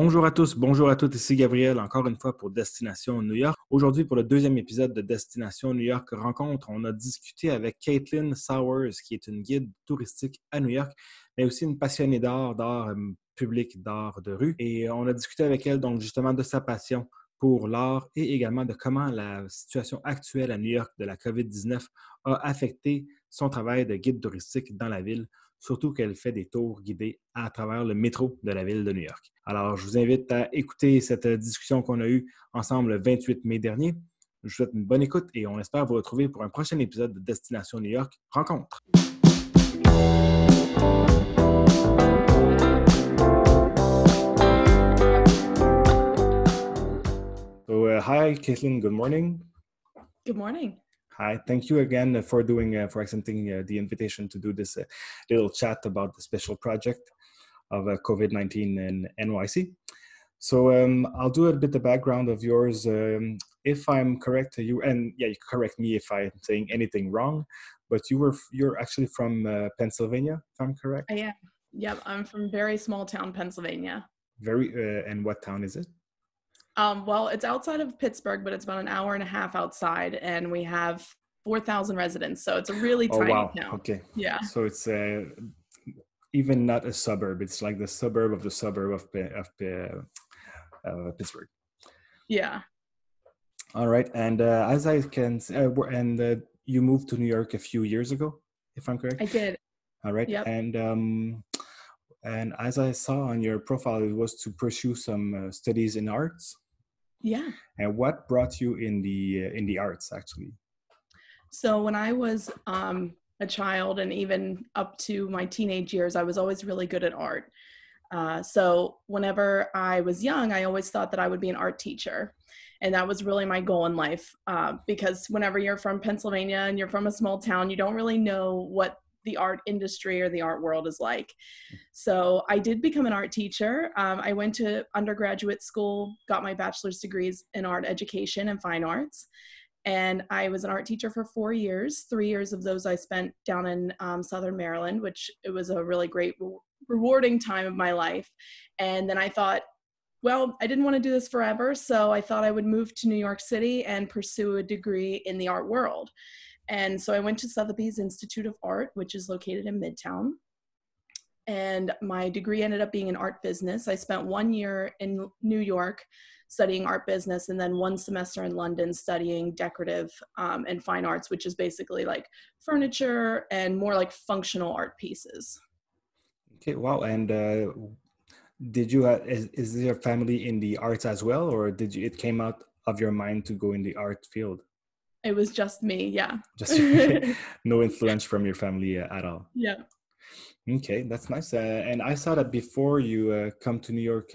Bonjour à tous, bonjour à toutes, ici Gabriel, encore une fois pour Destination New York. Aujourd'hui, pour le deuxième épisode de Destination New York rencontre, on a discuté avec Caitlin Sowers, qui est une guide touristique à New York, mais aussi une passionnée d'art public, d'art de rue. Et on a discuté avec elle, donc, justement, de sa passion pour l'art et également de comment la situation actuelle à New York de la COVID-19 a affecté son travail de guide touristique dans la ville, surtout qu'elle fait des tours guidés à travers le métro de la ville de New York. Alors, je vous invite à écouter cette discussion qu'on a eue ensemble le 28 mai dernier. Je vous souhaite une bonne écoute et on espère vous retrouver pour un prochain épisode de Destination New York Rencontre. So, hi, Caitlin. Good morning. Good morning. Hi, thank you again for accepting the invitation to do this little chat about the special project of COVID-19 in NYC. So I'll do a bit of background of yours. If I'm correct, you correct me if I'm saying anything wrong, but you're actually from Pennsylvania, if I'm correct? I am. Yep, I'm from very small town, Pennsylvania. And what town is it? Well, it's outside of Pittsburgh, but it's about an hour and a half outside, and we have 4,000 residents, so it's a really tiny town. Okay. Yeah. So it's even not a suburb. It's like the suburb of Pittsburgh. Yeah. All right, and as I can see, you moved to New York a few years ago, if I'm correct? I did. All right, yep. And as I saw on your profile, it was to pursue some studies in arts. Yeah. And what brought you in the arts, actually? So when I was a child and even up to my teenage years, I was always really good at art. So whenever I was young, I always thought that I would be an art teacher. And that was really my goal in life. Because whenever you're from Pennsylvania and you're from a small town, you don't really know what the art industry or the art world is like. So I did become an art teacher. I went to undergraduate school, got my bachelor's degrees in art education and fine arts. And I was an art teacher for 4 years. 3 years of those I spent down in Southern Maryland, which it was a really great, rewarding time of my life. And then I thought, well, I didn't want to do this forever. So I thought I would move to New York City and pursue a degree in the art world. And so I went to Sotheby's Institute of Art, which is located in Midtown. And my degree ended up being in art business. I spent 1 year in New York studying art business and then 1 semester in London studying decorative and fine arts, which is basically like furniture and more like functional art pieces. Okay, wow. And did you, is your family in the arts as well? Or it came out of your mind to go in the art field? It was just me, yeah. Just no influence from your family at all. Yeah. Okay, that's nice. And I saw that before you come to New York,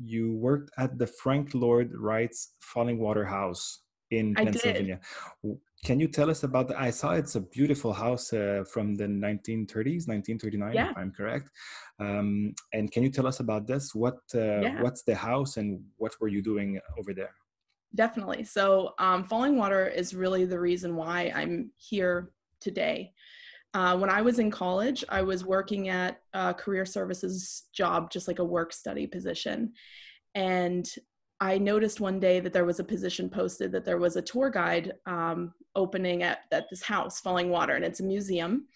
you worked at the Frank Lloyd Wright's Fallingwater house in Pennsylvania. I did. Can you tell us about that? I saw it's a beautiful house from the 1930s, 1939, yeah. If I'm correct. And can you tell us about this? What's the house and what were you doing over there? Definitely. So Fallingwater is really the reason why I'm here today. When I was in college, I was working at a career services job, just like a work study position. And I noticed one day that there was a position posted that there was a tour guide opening at this house, Fallingwater, and it's a museum.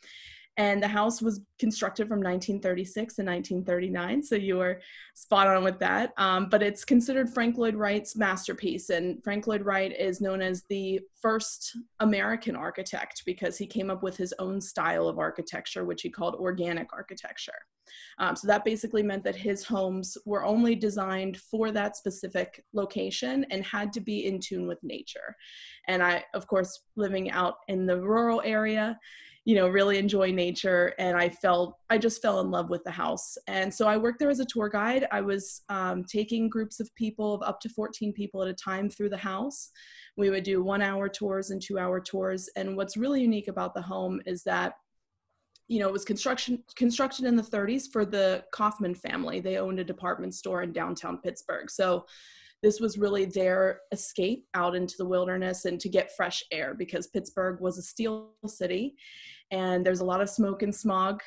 And the house was constructed from 1936 to 1939, so you were spot on with that. But it's considered Frank Lloyd Wright's masterpiece, and Frank Lloyd Wright is known as the first American architect because he came up with his own style of architecture, which he called organic architecture. So that basically meant that his homes were only designed for that specific location and had to be in tune with nature. And I, of course, living out in the rural area, you know, really enjoy nature. And I just fell in love with the house. And so I worked there as a tour guide. I was taking groups of people of up to 14 people at a time through the house. We would do 1 hour tours and 2 hour tours. And what's really unique about the home is that, you know, it was constructed in the 30s for the Kaufman family. They owned a department store in downtown Pittsburgh. So this was really their escape out into the wilderness and to get fresh air, because Pittsburgh was a steel city and there's a lot of smoke and smog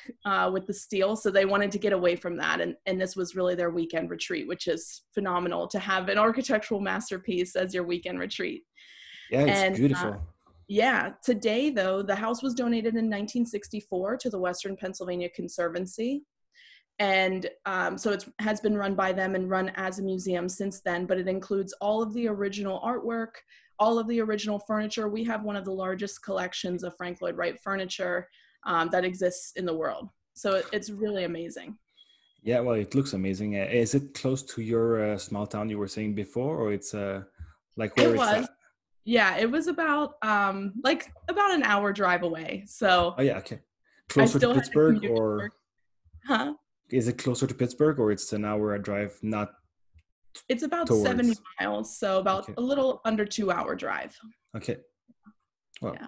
with the steel. So they wanted to get away from that. And this was really their weekend retreat, which is phenomenal to have an architectural masterpiece as your weekend retreat. Yeah, it's beautiful. Yeah. Today, though, the house was donated in 1964 to the Western Pennsylvania Conservancy. And so it has been run by them and run as a museum since then, but it includes all of the original artwork, all of the original furniture. We have one of the largest collections of Frank Lloyd Wright furniture that exists in the world. So it's really amazing. Yeah, well, it looks amazing. Is it close to your small town you were saying before, or it's like where it was? At? Yeah, it was about like about an hour drive away. So oh yeah, okay. Closer to Pittsburgh or? Huh? Is it closer to Pittsburgh, or it's an hour drive? Not. It's about 7 miles, so about a little under 2 hour drive. Okay. Well, yeah.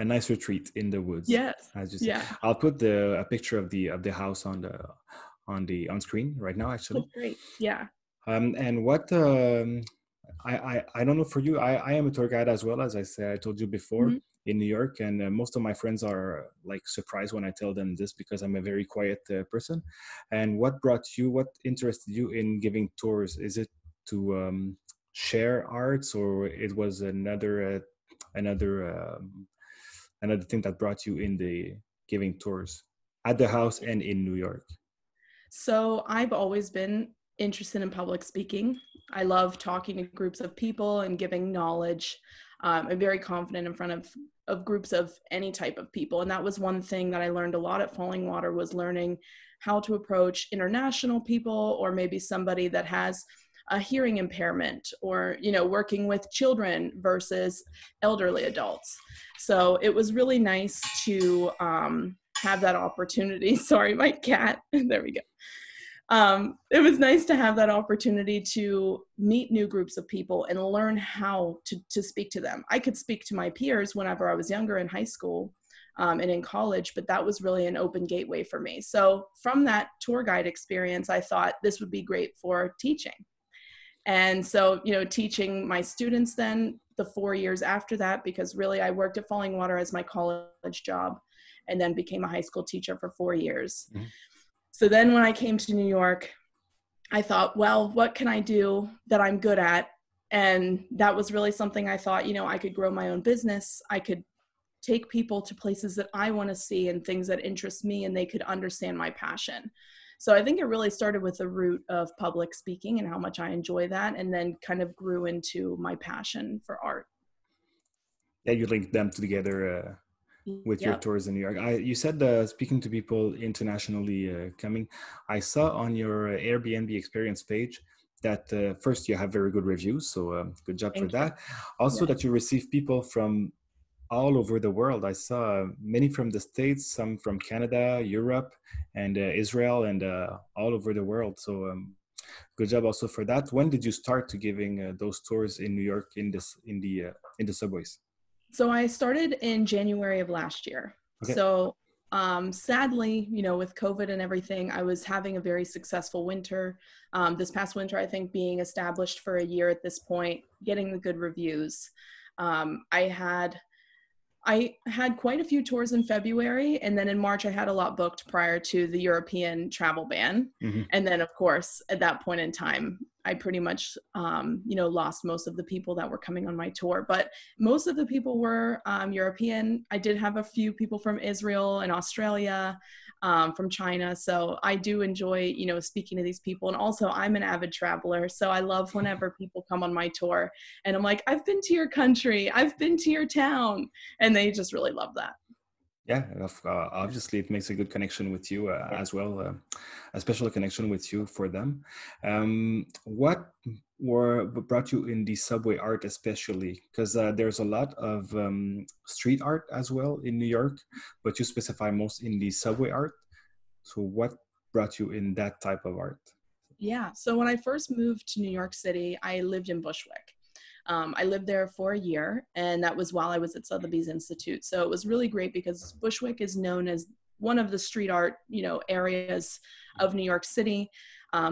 A nice retreat in the woods. Yes. As you said. Yeah. I'll put a picture of the house on screen right now. Actually. That's great. Yeah. And what I don't know for you. I am a tour guide as well, as I said I told you before. Mm-hmm. In New York, and most of my friends are like surprised when I tell them this, because I'm a very quiet person. And what interested you in giving tours? Is it to share arts, or it was another thing that brought you in the giving tours at the house and in New York? So I've always been interested in public speaking. I love talking to groups of people and giving knowledge. I'm very confident in front of groups of any type of people. And that was one thing that I learned a lot at Fallingwater, was learning how to approach international people, or maybe somebody that has a hearing impairment, or, you know, working with children versus elderly adults. So it was really nice to have that opportunity. Sorry, my cat. There we go. It was nice to have that opportunity to meet new groups of people and learn how to speak to them. I could speak to my peers whenever I was younger in high school and in college, but that was really an open gateway for me. So from that tour guide experience, I thought this would be great for teaching. And so, you know, teaching my students then the 4 years after that, because really I worked at Fallingwater as my college job and then became a high school teacher for 4 years. Mm-hmm. So then when I came to New York, I thought, well, what can I do that I'm good at? And that was really something I thought, you know, I could grow my own business. I could take people to places that I want to see and things that interest me, and they could understand my passion. So I think it really started with the root of public speaking and how much I enjoy that, and then kind of grew into my passion for art. Yeah, you linked them together. With your tours in New York. You said speaking to people internationally coming. I saw on your Airbnb experience page that first you have very good reviews, so good job for that. Also that you receive people from all over the world. I saw many from the States, some from Canada, Europe, and Israel, and all over the world. So good job also for that. When did you start to giving those tours in New York in the subways? So I started in January of last year. Okay. So sadly, you know, with COVID and everything, I was having a very successful winter. This past winter, I think being established for a year at this point, getting the good reviews. I had quite a few tours in February, and then in March I had a lot booked prior to the European travel ban. Mm-hmm. And then of course, at that point in time, I pretty much, you know, lost most of the people that were coming on my tour, but most of the people were European. I did have a few people from Israel and Australia, from China. So I do enjoy, you know, speaking to these people. And also I'm an avid traveler. So I love whenever people come on my tour and I'm like, I've been to your country, I've been to your town. And they just really love that. Yeah, obviously it makes a good connection with you as well, a special connection with you for them. What brought you in the subway art especially? Because there's a lot of street art as well in New York, but you specify most in the subway art. So what brought you in that type of art? Yeah, so when I first moved to New York City, I lived in Bushwick. I lived there for a year, and that was while I was at Sotheby's Institute. So it was really great because Bushwick is known as one of the street art, you know, areas of New York City.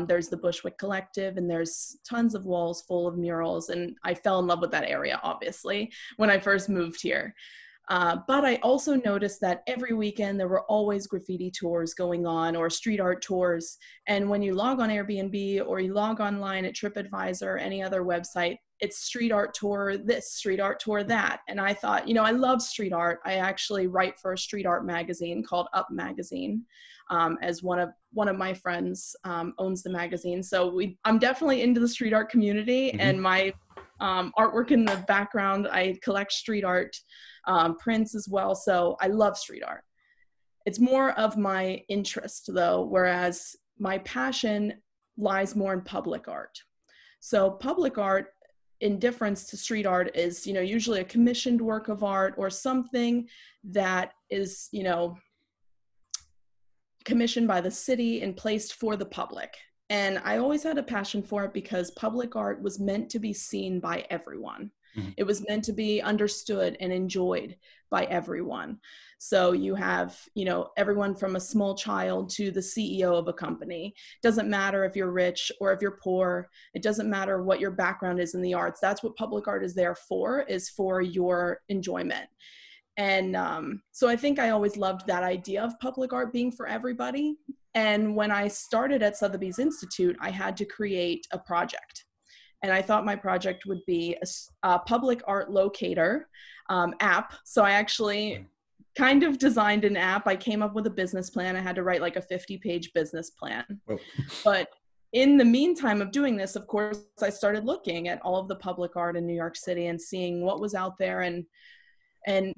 There's the Bushwick Collective, and there's tons of walls full of murals, and I fell in love with that area, obviously, when I first moved here. But I also noticed that every weekend there were always graffiti tours going on, or street art tours. And when you log on Airbnb or you log online at TripAdvisor or any other website, it's street art tour this, street art tour that. And I thought, you know, I love street art. I actually write for a street art magazine called Up Magazine, as one of my friends owns the magazine. So I'm definitely into the street art community, and my artwork in the background. I collect street art prints as well, so I love street art. It's more of my interest though, whereas my passion lies more in public art. So public art, in difference to street art, is, you know, usually a commissioned work of art or something that is, you know, commissioned by the city and placed for the public. And I always had a passion for it because public art was meant to be seen by everyone. Mm-hmm. It was meant to be understood and enjoyed by everyone. So you have, you know, everyone from a small child to the CEO of a company. It doesn't matter if you're rich or if you're poor. It doesn't matter what your background is in the arts. That's what public art is there for, is for your enjoyment. And so I think I always loved that idea of public art being for everybody. And when I started at Sotheby's Institute, I had to create a project. And I thought my project would be a public art locator app. So I actually kind of designed an app. I came up with a business plan. I had to write like a 50-page business plan. Oh. But in the meantime of doing this, of course, I started looking at all of the public art in New York City and seeing what was out there. And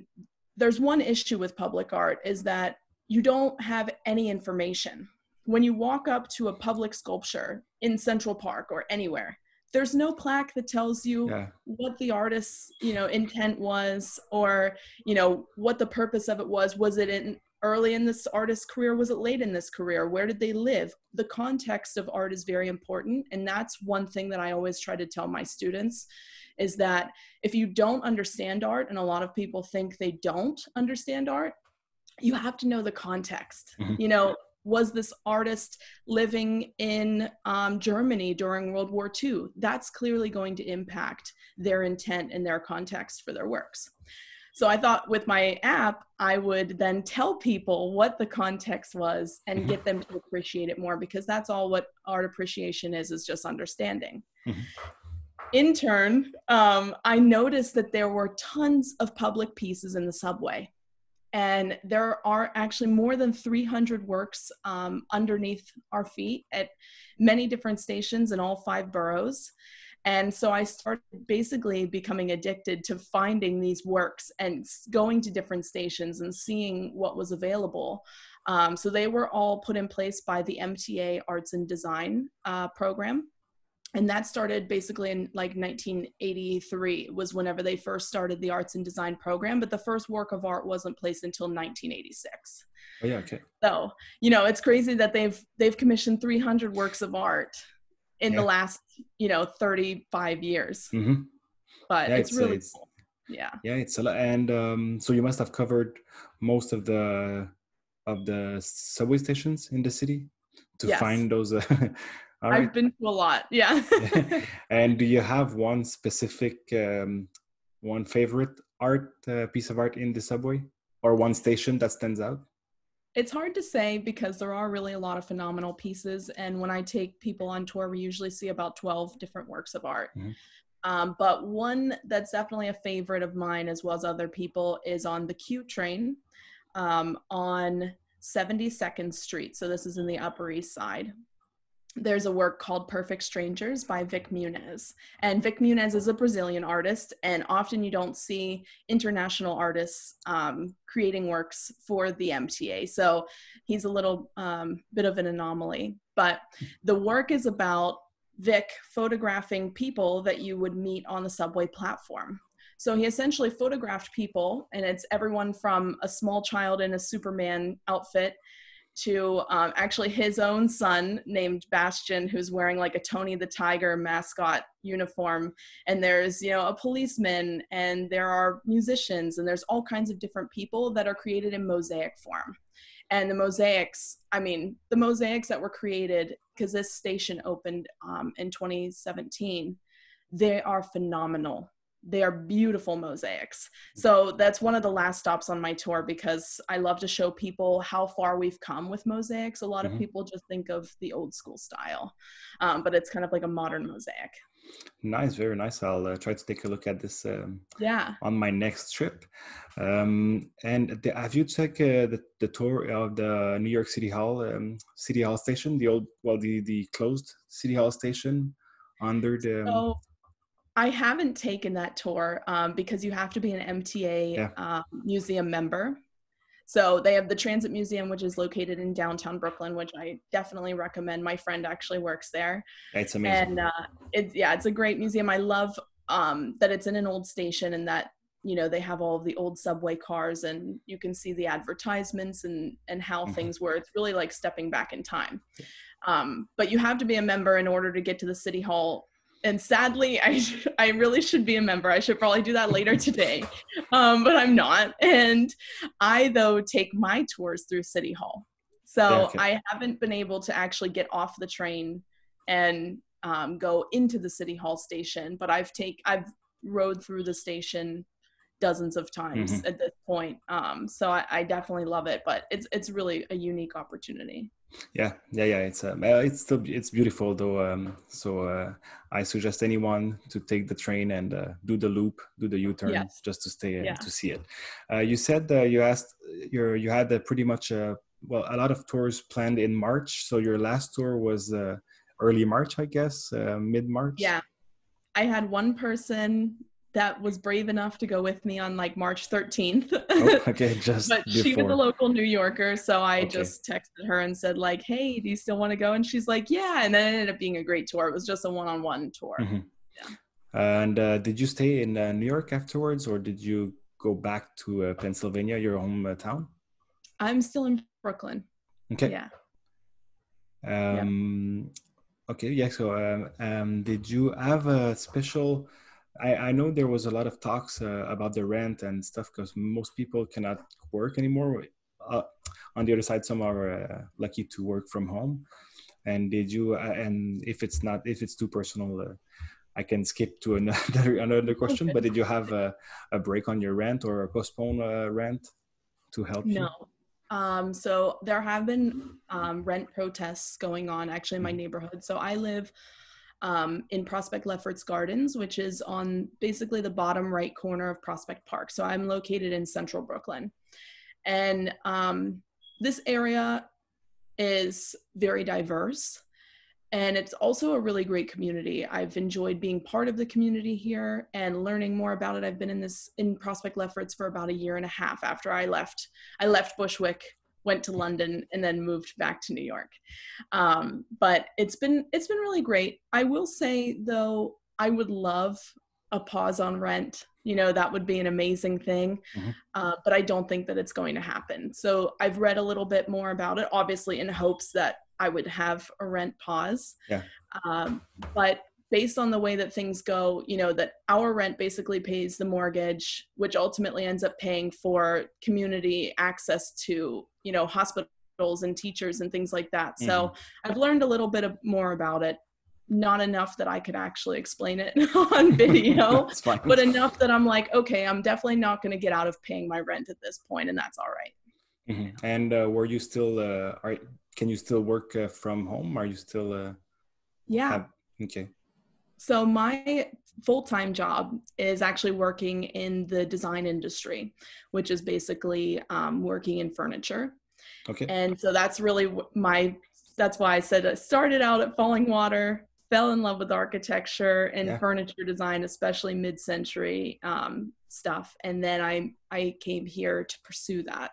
there's one issue with public art, is that you don't have any information. When you walk up to a public sculpture in Central Park or anywhere, there's no plaque that tells you what the artist's, you know, intent was, or, you know, what the purpose of it was. Was it early in this artist's career? Was it late in this career? Where did they live? The context of art is very important. And that's one thing that I always try to tell my students, is that if you don't understand art, and a lot of people think they don't understand art, you have to know the context. Mm-hmm. You know, was this artist living in Germany during World War II? That's clearly going to impact their intent and their context for their works. So I thought with my app, I would then tell people what the context was and mm-hmm. get them to appreciate it more, because that's all what art appreciation is just understanding. Mm-hmm. In turn, I noticed that there were tons of public pieces in the subway. And there are actually more than 300 works underneath our feet at many different stations in all 5 boroughs. And so I started basically becoming addicted to finding these works and going to different stations and seeing what was available. So they were all put in place by the MTA Arts and Design program. And that started basically in like 1983 was whenever they first started the arts and design program, but the first work of art wasn't placed until 1986. Oh yeah, okay. So, you know, it's crazy that they've commissioned 300 works of art in the last, you know, 35 years. Mm-hmm. But it's really cool. Yeah. Yeah, it's a lot. And so you must have covered most of the subway stations in the city to find those Right. I've been to a lot, And do you have one specific, one favorite art, piece of art in the subway, or one station that stands out? It's hard to say because there are really a lot of phenomenal pieces. And when I take people on tour, we usually see about 12 different works of art. Mm-hmm. But one that's definitely a favorite of mine, as well as other people, is on the Q train on 72nd Street. So this is in the Upper East Side. There's a work called Perfect Strangers by Vik Muniz. And Vik Muniz is a Brazilian artist, and often you don't see international artists creating works for the MTA. So he's a little bit of an anomaly. But the work is about Vik photographing people that you would meet on the subway platform. So he essentially photographed people, and it's everyone from a small child in a Superman outfit to actually his own son named Bastion, who's wearing like a Tony the Tiger mascot uniform. And there's, you know, a policeman, and there are musicians, and there's all kinds of different people that are created in mosaic form. And the mosaics, I mean, the mosaics that were created, because this station opened in 2017, they are phenomenal. They are beautiful mosaics. So that's one of the last stops on my tour, because I love to show people how far we've come with mosaics. A lot of people just think of the old school style, but it's kind of like a modern mosaic. Nice, very nice. I'll try to take a look at this on my next trip. And have you checked the tour of the New York City Hall station, the closed City Hall station under the... So I haven't taken that tour because you have to be an MTA museum member. So they have the Transit Museum, which is located in downtown Brooklyn, which I definitely recommend. My friend actually works there. It's amazing. And it's a great museum. I love that it's in an old station, and that, you know, they have all of the old subway cars, and you can see the advertisements and how things were. It's really like stepping back in time. But you have to be a member in order to get to the City Hall. And sadly, I really should be a member. I should probably do that later today, but I'm not. And I, though, take my tours through City Hall. So okay. I haven't been able to actually get off the train and go into the City Hall station, but I've rode through the station dozens of times at this point. So I definitely love it, but it's really a unique opportunity. It's beautiful though. I suggest anyone to take the train and do the loop, do the U-turn, just to stay in to see it. You said you had pretty much a lot of tours planned in March. So your last tour was early March, I guess, mid-March. Yeah, I had one person that was brave enough to go with me on like March 13th. Oh, okay, just But before. She was a local New Yorker, so I just texted her and said like, hey, do you still want to go? And she's like, yeah, and then it ended up being a great tour. It was just a one-on-one tour. And did you stay in New York afterwards, or did you go back to Pennsylvania, your hometown? I'm still in Brooklyn. Okay. Yeah. Okay, yeah, so did you have a special... I know there was a lot of talks about the rent and stuff, because most people cannot work anymore. On the other side, some are lucky to work from home. And did you? And if it's too personal, I can skip to another question. But did you have a break on your rent or postpone rent to help you? No. So there have been rent protests going on actually in my neighborhood. So I live in Prospect Lefferts Gardens, which is on basically the bottom right corner of Prospect Park. So I'm located in central Brooklyn. And this area is very diverse, and it's also a really great community. I've enjoyed being part of the community here and learning more about it. I've been in Prospect Lefferts for about a year and a half after I left. I left Bushwick, went to London, and then moved back to New York. But it's been really great. I will say though, I would love a pause on rent. You know, that would be an amazing thing, but I don't think that it's going to happen. So I've read a little bit more about it, obviously in hopes that I would have a rent pause. Yeah. But based on the way that things go, you know, that our rent basically pays the mortgage, which ultimately ends up paying for community access to, you know, hospitals and teachers and things like that. So I've learned a little bit more about it. Not enough that I could actually explain it on video, but enough that I'm like, okay, I'm definitely not going to get out of paying my rent at this point, and that's all right. And were you still, can you still work from home? Are you still? Okay. So my full-time job is actually working in the design industry, which is basically working in furniture. Okay. And so that's really that's why I said I started out at Fallingwater, fell in love with architecture and furniture design, especially mid-century stuff. And then I came here to pursue that.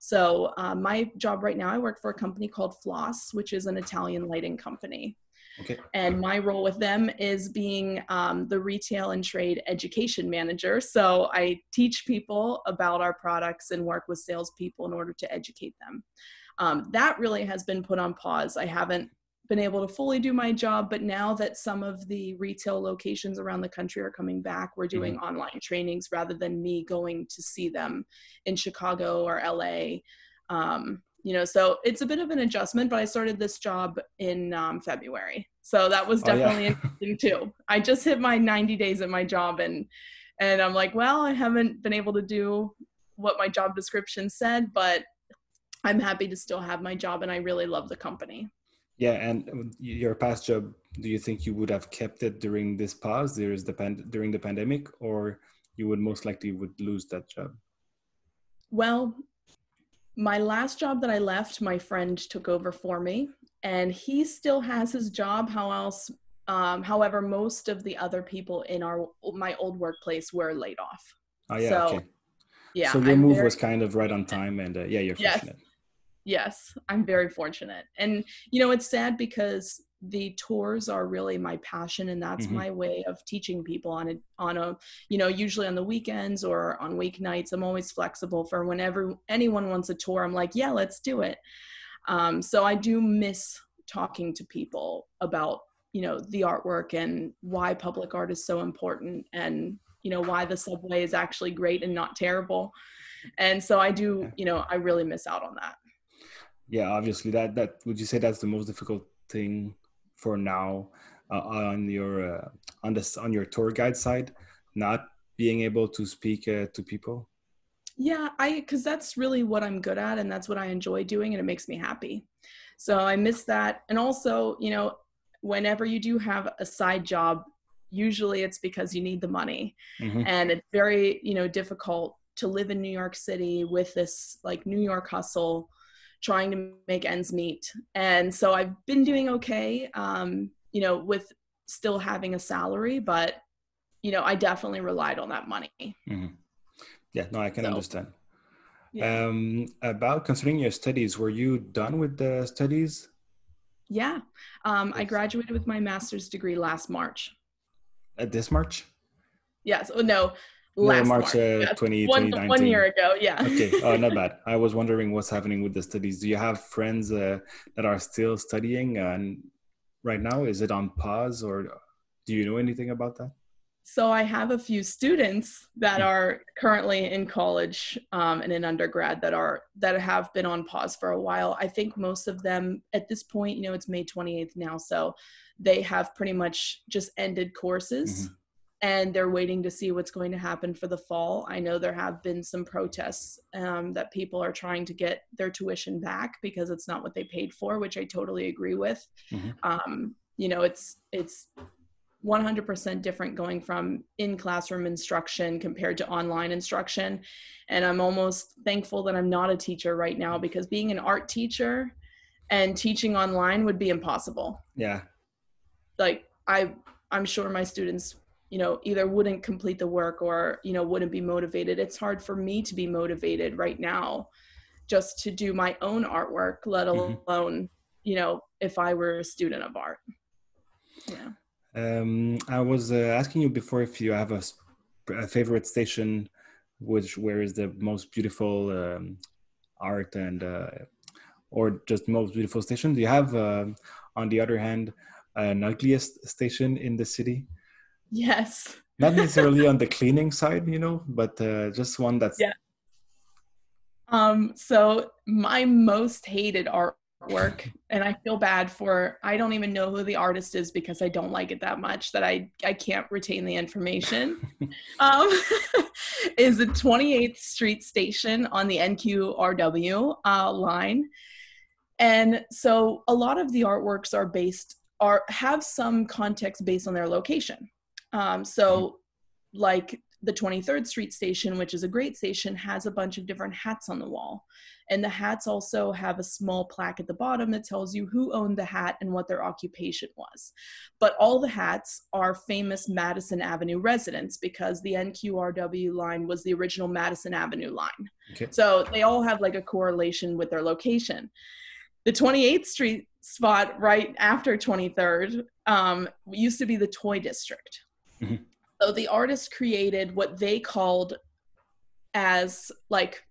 So my job right now, I work for a company called Flos, which is an Italian lighting company. Okay. And my role with them is being the retail and trade education manager. So I teach people about our products and work with salespeople in order to educate them. That really has been put on pause. I haven't been able to fully do my job, but now that some of the retail locations around the country are coming back, we're doing online trainings rather than me going to see them in Chicago or LA. you know, so it's a bit of an adjustment, but I started this job in February. So that was definitely interesting too. I just hit my 90 days at my job, and I'm like, well, I haven't been able to do what my job description said, but I'm happy to still have my job, and I really love the company. Yeah, and your past job, do you think you would have kept it during this pause, during the pandemic, or you would most likely would lose that job? Well, my last job that I left, my friend took over for me, and he still has his job. However, most of the other people in my old workplace were laid off. Oh yeah, so, okay. Yeah, so your move was kind of right on time, and you're fortunate. Yes, I'm very fortunate. And, you know, it's sad because the tours are really my passion, and that's my way of teaching people usually on the weekends or on weeknights. I'm always flexible for whenever anyone wants a tour. I'm like, yeah, let's do it. So I do miss talking to people about, you know, the artwork and why public art is so important, and, you know, why the subway is actually great and not terrible. And so I do, you know, I really miss out on that. Yeah, obviously that would you say that's the most difficult thing for now on your tour guide side, not being able to speak to people? Yeah, because that's really what I'm good at, and that's what I enjoy doing, and it makes me happy. So I miss that. And also, you know, whenever you do have a side job, usually it's because you need the money, and it's very, you know, difficult to live in New York City with this like New York hustle, trying to make ends meet. And so I've been doing okay, you know, with still having a salary, but, you know, I definitely relied on that money. Yeah, no, I can understand. Yeah. Concerning your studies, were you done with the studies? Yeah. I graduated with my master's degree last March. This March? Yes. Oh, no. Last March, 2019. One year ago, yeah. Okay, oh, not bad. I was wondering what's happening with the studies. Do you have friends that are still studying and right now? Is it on pause, or do you know anything about that? So I have a few students that are currently in college and in undergrad that have been on pause for a while. I think most of them at this point, you know, it's May 28th now, so they have pretty much just ended courses. And they're waiting to see what's going to happen for the fall. I know there have been some protests that people are trying to get their tuition back because it's not what they paid for, which I totally agree with. You know, it's 100% different going from in-classroom instruction compared to online instruction. And I'm almost thankful that I'm not a teacher right now, because being an art teacher and teaching online would be impossible. Yeah. Like, I'm sure my students, you know, either wouldn't complete the work or, you know, wouldn't be motivated. It's hard for me to be motivated right now just to do my own artwork, let alone, you know, if I were a student of art. Yeah. I was asking you before if you have a favorite station, where is the most beautiful art and, or just most beautiful station. Do you have, on the other hand, an ugliest station in the city? Yes. Not necessarily on the cleaning side, you know, but just one that's... Yeah. So my most hated artwork, and I feel bad for, I don't even know who the artist is because I don't like it that much that I can't retain the information, is the 28th Street Station on the NQRW line. And so a lot of the artworks have some context based on their location. So like the 23rd Street Station, which is a great station, has a bunch of different hats on the wall. And the hats also have a small plaque at the bottom that tells you who owned the hat and what their occupation was. But all the hats are famous Madison Avenue residents because the NQRW line was the original Madison Avenue line. Okay. So they all have like a correlation with their location. The 28th Street spot right after 23rd used to be the Toy District. So the artists created what they called as like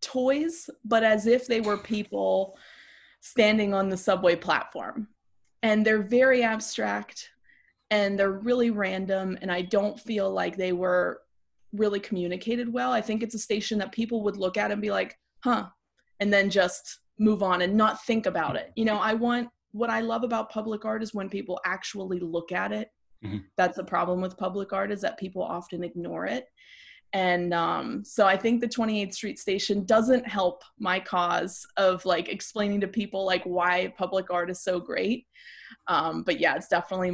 toys, but as if they were people standing on the subway platform. And they're very abstract and they're really random. And I don't feel like they were really communicated well. I think it's a station that people would look at and be like, huh, and then just move on and not think about it. You know, I want, what I love about public art is when people actually look at it. Mm-hmm. That's the problem with public art, is that people often ignore it. And so I think the 28th Street Station doesn't help my cause of like explaining to people like why public art is so great. But yeah, it's definitely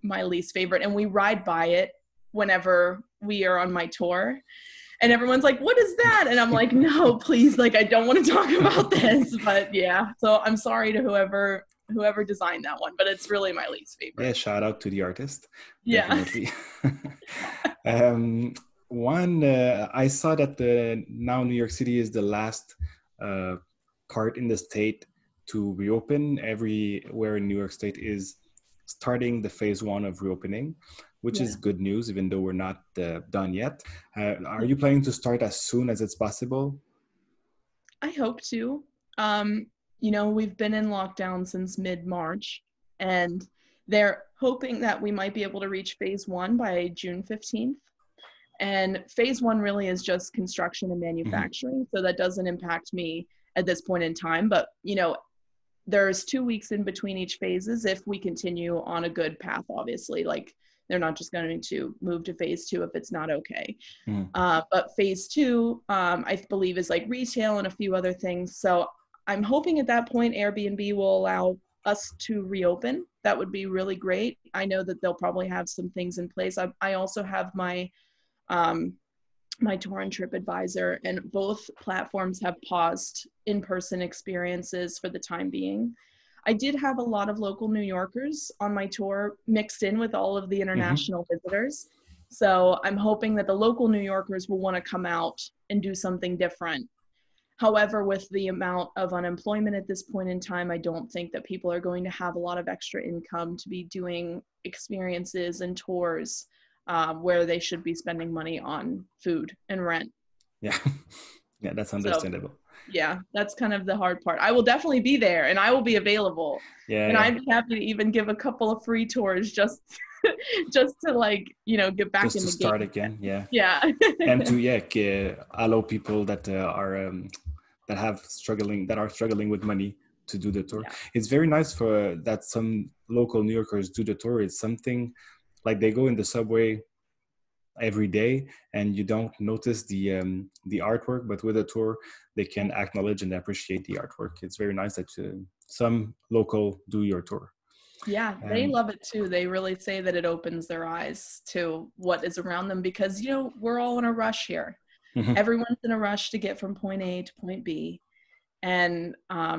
my least favorite. And we ride by it whenever we are on my tour. And everyone's like, what is that? And I'm like, no, please. Like, I don't want to talk about this, but yeah. So I'm sorry to whoever designed that one, but it's really my least favorite. Yeah. Shout out to the artist. Yeah. I saw that now New York City is the last cart in the state to reopen. Everywhere in New York State is starting the phase 1 of reopening, which is good news, even though we're not done yet. Are you planning to start as soon as it's possible? I hope to. You know, we've been in lockdown since mid-March, and they're hoping that we might be able to reach phase 1 by June 15th. And phase 1 really is just construction and manufacturing, so that doesn't impact me at this point in time. But, you know, there's 2 weeks in between each phases if we continue on a good path, obviously. Like, they're not just going to move to phase 2 if it's not okay. But phase 2, I believe, is like retail and a few other things. So I'm hoping at that point Airbnb will allow us to reopen. That would be really great. I know that they'll probably have some things in place. I also have my tour and TripAdvisor, and both platforms have paused in-person experiences for the time being. I did have a lot of local New Yorkers on my tour mixed in with all of the international visitors. So I'm hoping that the local New Yorkers will want to come out and do something different. However, with the amount of unemployment at this point in time, I don't think that people are going to have a lot of extra income to be doing experiences and tours where they should be spending money on food and rent. Yeah, yeah, that's understandable. So, yeah, that's kind of the hard part. I will definitely be there, and I will be available. Yeah, and yeah. I'm happy to even give a couple of free tours just to, like, you know, get back in the game. Just to start again, yeah. Yeah. And to, yeah, allow people that are struggling with money to do the tour. Yeah. It's very nice for that some local New Yorkers do the tour. It's something like they go in the subway every day and you don't notice the artwork, but with a tour they can acknowledge and appreciate the artwork. It's very nice that some local do your tour. Yeah, they love it too. They really say that it opens their eyes to what is around them, because, you know, we're all in a rush here. Everyone's in a rush to get from point A to point B, and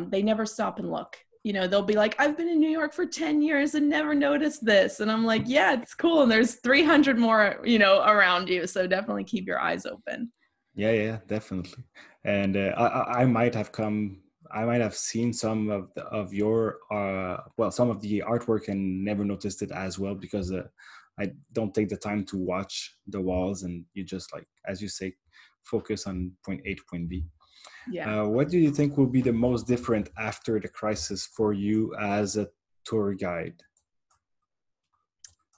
they never stop and look. You know, they'll be like, I've been in New York for 10 years and never noticed this. And I'm like, yeah, it's cool. And there's 300 more, you know, around you. So definitely keep your eyes open. Yeah, yeah, definitely. And I might have seen some of the artwork and never noticed it as well, because I don't take the time to watch the walls, and you just, like, as you say, focus on point A to point B. Yeah. What do you think will be the most different after the crisis for you as a tour guide?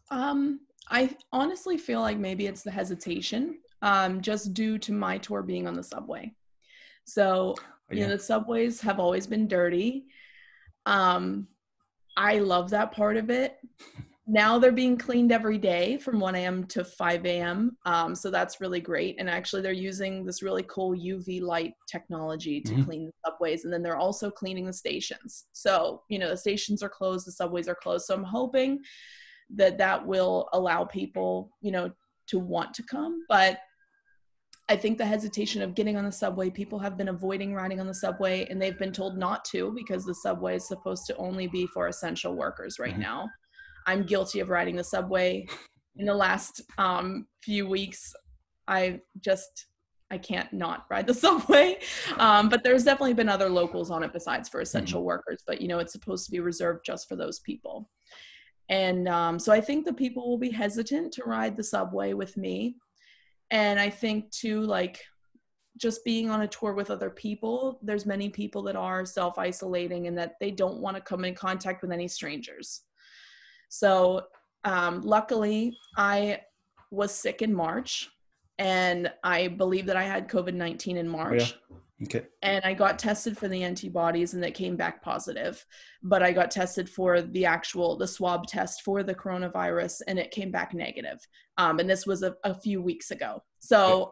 I honestly feel like maybe it's the hesitation, just due to my tour being on the subway. So, you know, the subways have always been dirty. I love that part of it. Now they're being cleaned every day from 1 a.m. to 5 a.m. So that's really great. And actually they're using this really cool UV light technology to clean the subways. And then they're also cleaning the stations. So, you know, the stations are closed, the subways are closed. So I'm hoping that that will allow people, you know, to want to come. But I think the hesitation of getting on the subway, people have been avoiding riding on the subway, and they've been told not to, because the subway is supposed to only be for essential workers right now. I'm guilty of riding the subway. In the last few weeks, I can't not ride the subway. But there's definitely been other locals on it besides for essential workers. But, you know, it's supposed to be reserved just for those people. And so I think the people will be hesitant to ride the subway with me. And I think, too, like, just being on a tour with other people, there's many people that are self-isolating and that they don't want to come in contact with any strangers. So luckily, I was sick in March, and I believe that I had COVID-19 in March. Okay. And I got tested for the antibodies and it came back positive, but I got tested for the actual, the swab test for the coronavirus and it came back negative. And this was a few weeks ago. So okay.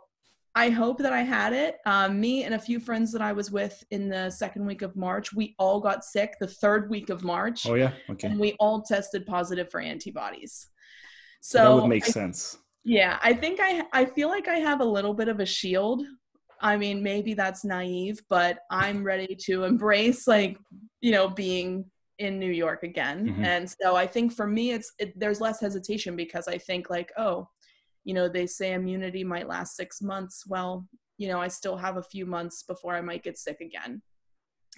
I hope that I had it. Me and a few friends that I was with in the second week of March, we all got sick the third week of March. Oh yeah. Okay. And we all tested positive for antibodies. So that would make sense. Yeah. I think I feel like I have a little bit of a shield. I mean, maybe that's naive, but I'm ready to embrace, like, you know, being in New York again. Mm-hmm. And so I think for me, there's less hesitation because I think like, oh, you know, they say immunity might last 6 months. Well, you know, I still have a few months before I might get sick again.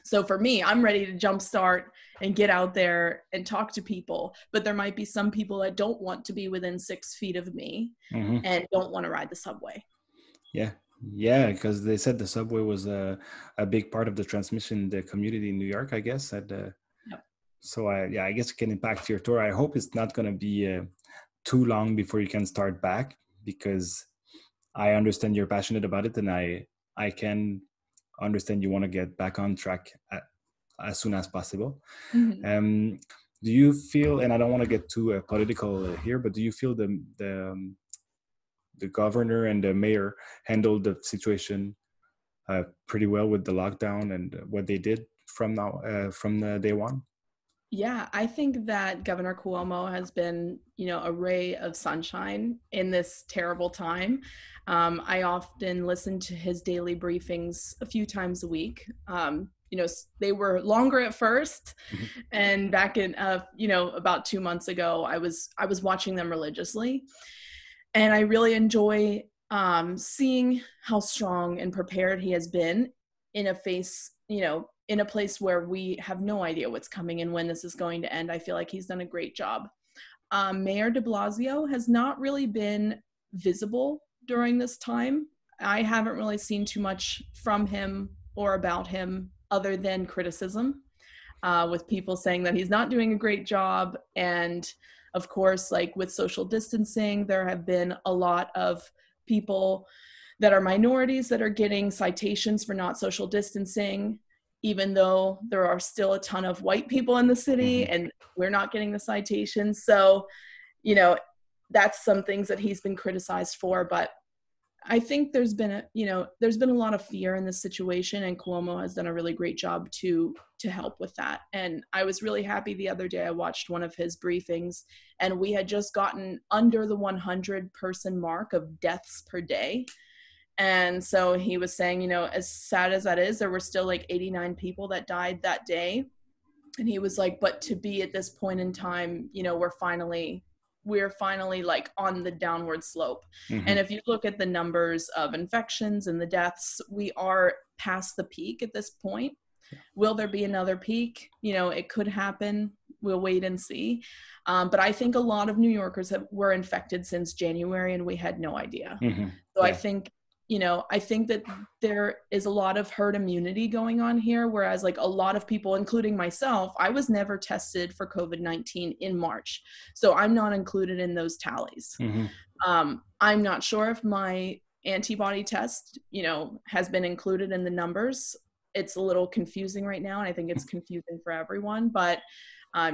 So for me, I'm ready to jumpstart and get out there and talk to people. But there might be some people that don't want to be within 6 feet of me mm-hmm. and don't want to ride the subway. Yeah. Yeah, because they said the subway was a big part of the transmission, the community in New York, I guess. And, yep. So, I guess it can impact your tour. I hope it's not going to be too long before you can start back, because I understand you're passionate about it. And I can understand you want to get back on track as soon as possible. Mm-hmm. Do you feel, and I don't want to get too political here, but do you feel the governor and the mayor handled the situation pretty well with the lockdown and what they did from the day one? Yeah, I think that Governor Cuomo has been, you know, a ray of sunshine in this terrible time. I often listen to his daily briefings a few times a week. You know, they were longer at first, and back in, you know, about 2 months ago, I was watching them religiously. And I really enjoy seeing how strong and prepared he has been in a place where we have no idea what's coming and when this is going to end. I feel like he's done a great job. Mayor de Blasio has not really been visible during this time. I haven't really seen too much from him or about him other than criticism with people saying that he's not doing a great job. And of course, like with social distancing, there have been a lot of people that are minorities that are getting citations for not social distancing, even though there are still a ton of white people in the city and we're not getting the citations. So, you know, that's some things that he's been criticized for. But I think there's been a lot of fear in this situation, and Cuomo has done a really great job to help with that. And I was really happy the other day I watched one of his briefings, and we had just gotten under the 100 person mark of deaths per day. And so he was saying, you know, as sad as that is, there were still like 89 people that died that day. And he was like, but to be at this point in time, you know, we're finally like on the downward slope. Mm-hmm. And if you look at the numbers of infections and the deaths, we are past the peak at this point. Yeah. Will there be another peak? You know, it could happen. We'll wait and see. But I think a lot of New Yorkers were infected since January and we had no idea. Mm-hmm. So yeah. I think that there is a lot of herd immunity going on here. Whereas like a lot of people, including myself, I was never tested for COVID-19 in March. So I'm not included in those tallies. Mm-hmm. I'm not sure if my antibody test, you know, has been included in the numbers. It's a little confusing right now. And I think it's confusing for everyone, but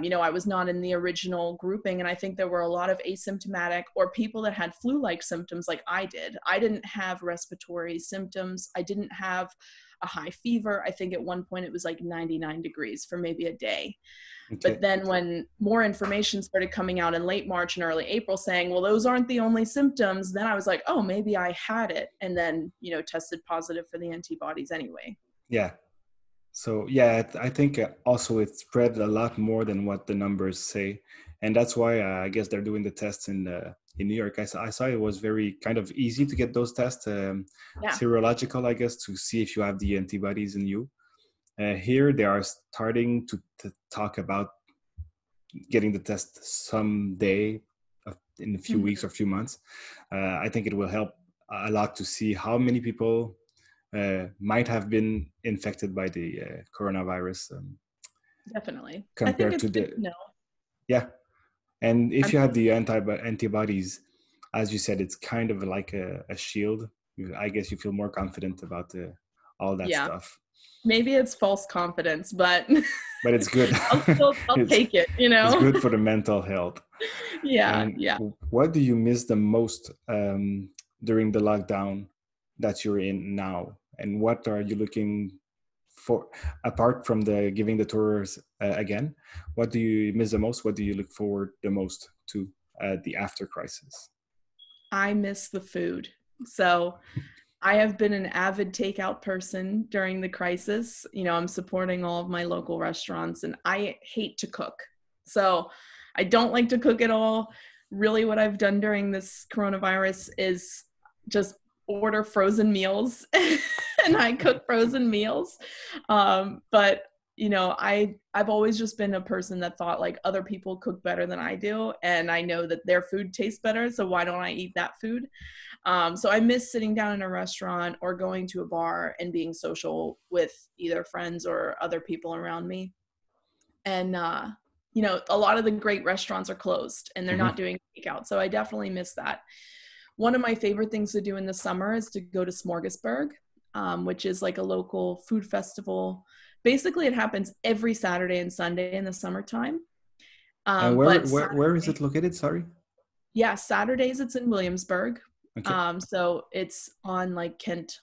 you know, I was not in the original grouping, and I think there were a lot of asymptomatic or people that had flu-like symptoms like I did. I didn't have respiratory symptoms. I didn't have a high fever. I think at one point it was like 99 degrees for maybe a day. Okay. But then when more information started coming out in late March and early April saying, well, those aren't the only symptoms, then I was like, oh, maybe I had it. And then, you know, tested positive for the antibodies anyway. Yeah. So yeah, I think also it spread a lot more than what the numbers say, and that's why I guess they're doing the tests in New York. I saw it was very kind of easy to get those tests, serological, I guess, to see if you have the antibodies in you. Here they are starting to talk about getting the test someday in a few weeks or few months. I think it will help a lot to see how many people might have been infected by the coronavirus. Definitely. Compared I think to the... No. Yeah. And if you have the antibodies, as you said, it's kind of like a shield. I guess you feel more confident about all that stuff. Maybe it's false confidence, but it's good. I'll take it, you know. It's good for the mental health. Yeah. What do you miss the most during the lockdown that you're in now? And what are you looking for, apart from the giving the tours again? What do you miss the most? What do you look forward the most to the after crisis? I miss the food. So I have been an avid takeout person during the crisis. You know, I'm supporting all of my local restaurants, and I hate to cook. So I don't like to cook at all. Really, what I've done during this coronavirus is just order frozen meals and I cook frozen meals. But, you know, I've always just been a person that thought like other people cook better than I do. And I know that their food tastes better. So why don't I eat that food? So I miss sitting down in a restaurant or going to a bar and being social with either friends or other people around me. And, you know, a lot of the great restaurants are closed and they're not doing takeout. So I definitely miss that. One of my favorite things to do in the summer is to go to Smorgasburg, which is like a local food festival. Basically, it happens every Saturday and Sunday in the summertime. Where is it located? Sorry. Yeah, Saturdays it's in Williamsburg. Okay. So it's on like Kent.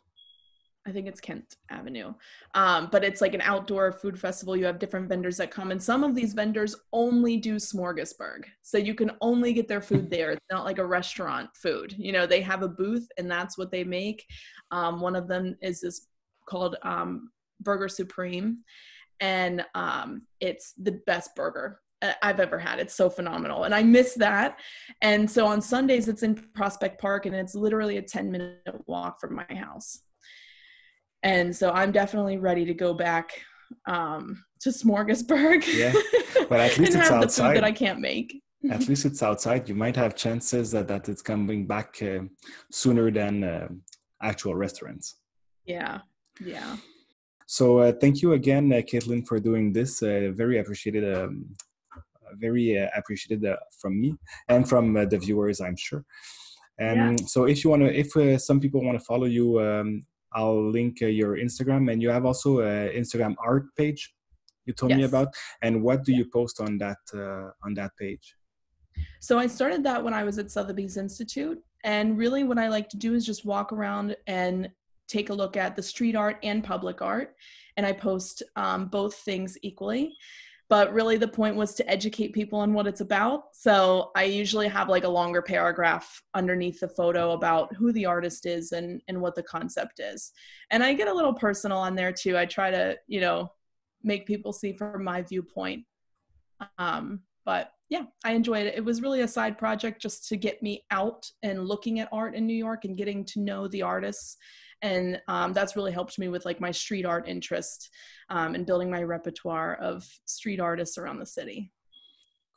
I think it's Kent Avenue, but it's like an outdoor food festival. You have different vendors that come, and some of these vendors only do Smorgasburg. So you can only get their food there. It's not like a restaurant food. You know, they have a booth and that's what they make. One of them is this called Burger Supreme, and it's the best burger I've ever had. It's so phenomenal. And I miss that. And so on Sundays, it's in Prospect Park, and it's literally a 10-minute walk from my house. And so I'm definitely ready to go back to Smorgasburg. Yeah, but at least it's outside. The food that I can't make. At least it's outside. You might have chances that it's coming back sooner than actual restaurants. Yeah. So thank you again, Caitlin, for doing this. Very appreciated from me and from the viewers, I'm sure. And so if you want to, if some people want to follow you. I'll link your Instagram, and you have also an Instagram art page you told me about. And what do you post on that page? So I started that when I was at Sotheby's Institute. And really what I like to do is just walk around and take a look at the street art and public art. And I post both things equally. But really the point was to educate people on what it's about. So I usually have like a longer paragraph underneath the photo about who the artist is and what the concept is. And I get a little personal on there too. I try to, you know, make people see from my viewpoint. But yeah, I enjoyed it. It was really a side project just to get me out and looking at art in New York and getting to know the artists. And that's really helped me with like my street art interest and building my repertoire of street artists around the city.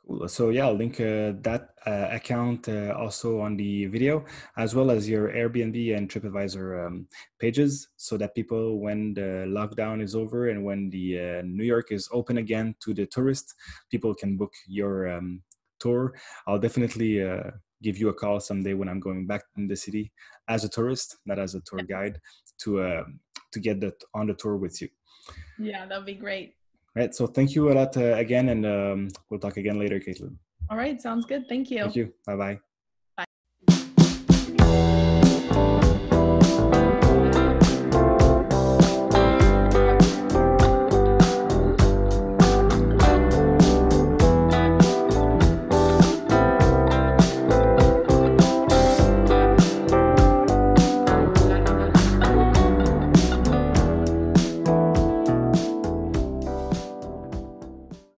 Cool. So yeah, I'll link that account also on the video, as well as your Airbnb and TripAdvisor pages, so that people, when the lockdown is over and when the New York is open again to the tourists, people can book your tour. I'll definitely give you a call someday when I'm going back in the city as a tourist, not as a tour guide, to get that on the tour with you. Yeah, that'd be great. All right. So thank you a lot again. And we'll talk again later, Caitlin. All right. Sounds good. Thank you. Bye-bye.